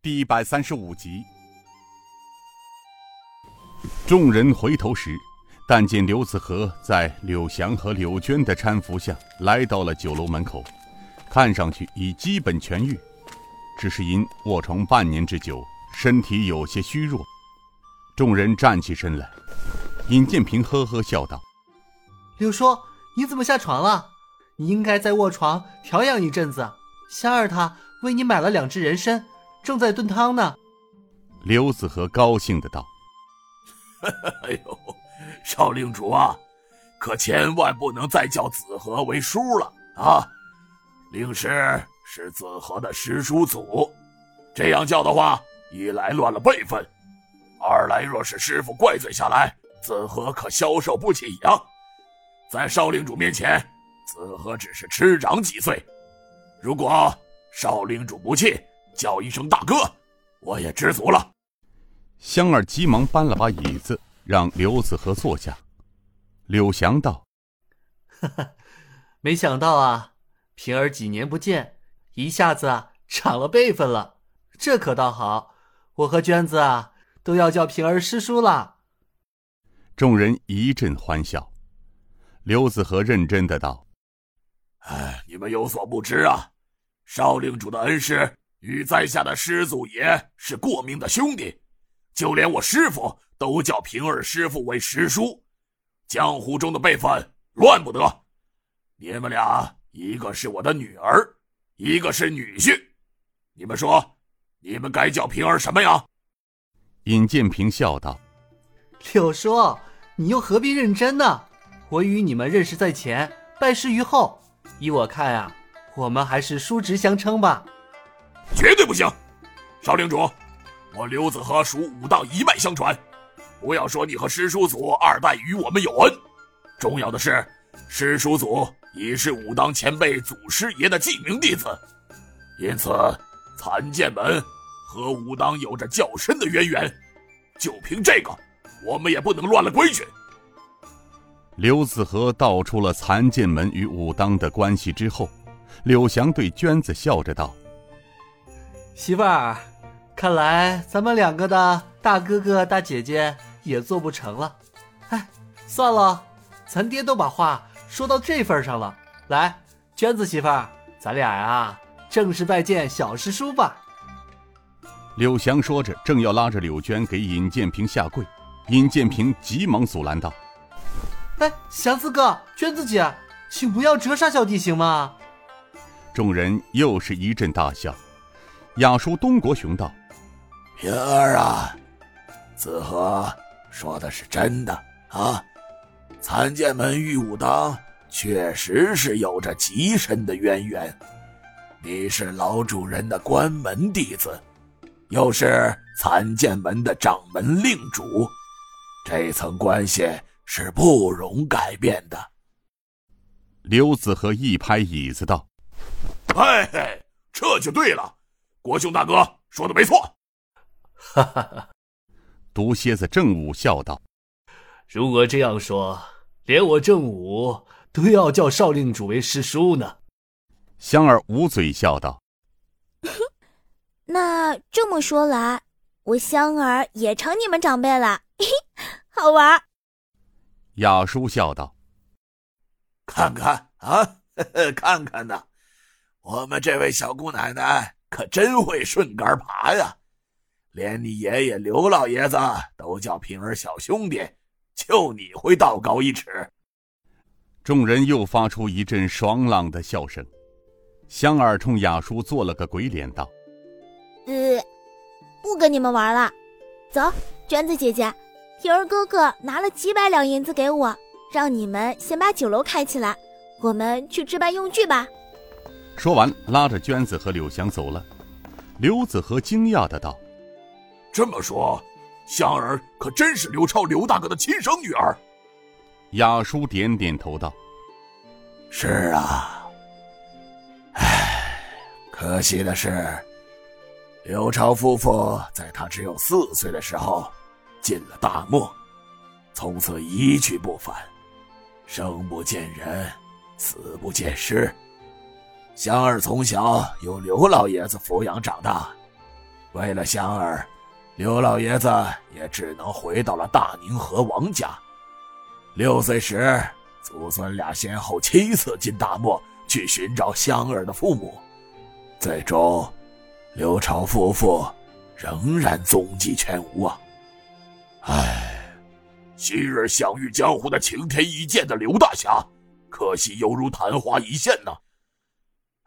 第135集。众人回头时，但见刘子和在柳祥和柳娟的搀扶下来到了酒楼门口，看上去已基本痊愈，只是因卧床半年之久，身体有些虚弱。众人站起身来，尹建平呵呵笑道：“柳叔，你怎么下床了？你应该在卧床调养一阵子。香儿她为你买了两只人参，正在炖汤呢。”刘子和高兴地道：“哎呦，少令主啊，可千万不能再叫子和为叔了啊！令师是子和的师叔祖，这样叫的话，一来乱了辈分，二来若是师傅怪罪下来，子和可消受不起呀。在少令主面前，子和只是吃长几岁，如果少令主不气，叫一声大哥，我也知足了。”香儿急忙搬了把椅子，让刘子和坐下。柳祥道：“哈哈，没想到啊，平儿几年不见，一下子啊长了辈分了。这可倒好，我和娟子啊都要叫平儿师叔了。”众人一阵欢笑。刘子和认真的道：“哎，你们有所不知啊，少令主的恩师与在下的师祖爷是过命的兄弟，就连我师父都叫平儿师父为师叔，江湖中的辈分乱不得。你们俩一个是我的女儿，一个是女婿，你们说你们该叫平儿什么呀？”尹建平笑道：“柳叔，你又何必认真呢？我与你们认识在前，拜师于后，依我看啊，我们还是叔侄相称吧。”“绝对不行！少令主，我刘子和属武当一脉相传，不要说你和师叔祖二代与我们有恩，重要的是师叔祖已是武当前辈祖师爷的记名弟子，因此残剑门和武当有着较深的渊源，就凭这个，我们也不能乱了规矩。”刘子和道出了残剑门与武当的关系之后，柳祥对娟子笑着道：“媳妇儿，看来咱们两个的大哥哥大姐姐也做不成了。哎，算了，咱爹都把话说到这份上了。来，娟子媳妇儿，咱俩呀正式拜见小师叔吧。”柳祥说着，正要拉着柳娟给尹建平下跪，尹建平急忙阻拦道：“哎，祥子哥，娟子姐，请不要折杀小弟行吗？”众人又是一阵大笑。雅叔东国雄道：“平儿啊，子和说的是真的啊，残剑门与武当确实是有着极深的渊源。你是老主人的关门弟子，又是残剑门的掌门令主，这层关系是不容改变的。”刘子和一拍椅子道：“哎嘿，这就对了，国雄大哥说的没错。”哈哈哈！毒蝎子正午笑道：“如果这样说，连我正午都要叫少令主为师叔呢。”香儿捂嘴笑道：“那这么说来，我香儿也成你们长辈了，好玩。”雅叔笑道：“看看啊，看看呐，我们这位小姑奶奶可真会顺杆爬呀，连你爷爷刘老爷子都叫平儿小兄弟，就你会道高一尺。”众人又发出一阵爽朗的笑声。香儿冲雅叔做了个鬼脸道：“不跟你们玩了，走，娟子姐姐，平儿哥哥拿了几百两银子给我，让你们先把酒楼开起来，我们去置办用具吧。”说完拉着娟子和柳祥走了。刘子和惊讶的道：“这么说，香儿可真是刘超刘大哥的亲生女儿？”雅叔点点头道：“是啊，可惜的是，刘超夫妇在他只有4岁的时候进了大漠，从此一去不返，生不见人，死不见尸。香儿从小由刘老爷子抚养长大，为了香儿，刘老爷子也只能回到了大宁河王家。6岁时，祖孙俩先后7次进大漠去寻找香儿的父母，最终刘朝夫妇仍然踪迹全无啊！唉，昔日享誉江湖的晴天一剑的刘大侠，可惜犹如昙花一现呢。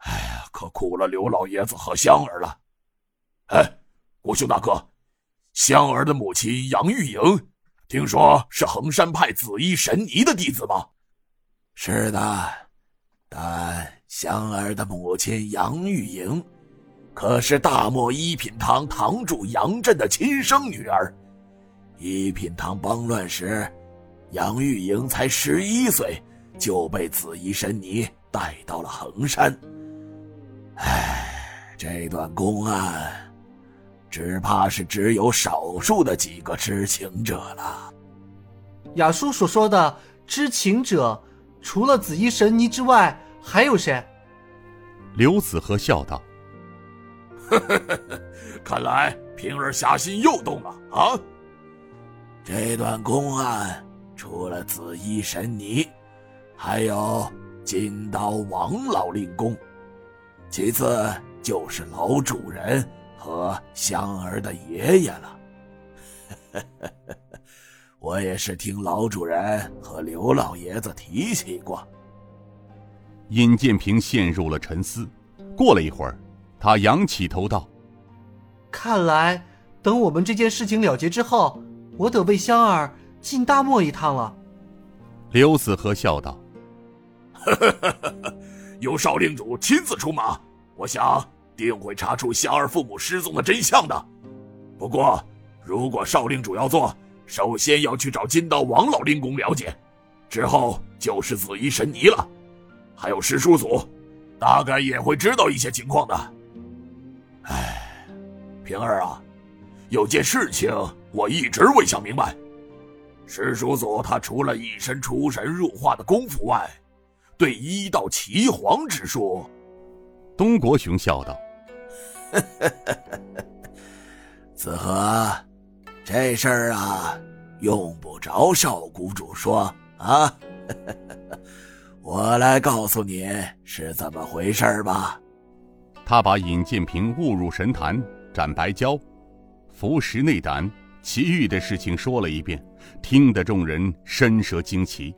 哎呀，可苦了刘老爷子和香儿了。哎，国兄大哥，香儿的母亲杨玉莹，听说是衡山派紫衣神尼的弟子吗？是的，但香儿的母亲杨玉莹可是大漠一品堂堂主杨震的亲生女儿。一品堂帮乱时，杨玉莹才11岁就被紫衣神尼带到了衡山。唉，这段公案只怕是只有少数的几个知情者了。雅叔所说的知情者，除了紫衣神尼之外还有谁？刘子和笑道。看来平儿侠心又动了啊！这段公案除了紫衣神尼，还有金刀王老令公，其次就是老主人和香儿的爷爷了。我也是听老主人和刘老爷子提起过。尹建平陷入了沉思，过了一会儿，他仰起头道，看来等我们这件事情了结之后，我得为香儿进大漠一趟了。刘子和笑道，有少令主亲自出马，我想定会查出香儿父母失踪的真相的。不过如果少令主要做，首先要去找金刀王老令公了解，之后就是紫衣神尼了，还有师叔祖大概也会知道一些情况的。唉，平儿啊，有件事情我一直未想明白。师叔祖他除了一身出神入化的功夫外，对医道奇皇之术，东国雄笑道：“子和，这事儿啊，用不着少谷主说啊，我来告诉你是怎么回事吧。”他把尹建平误入神坛、斩白蛟、服食内胆、其余的事情说了一遍，听得众人深舌惊奇。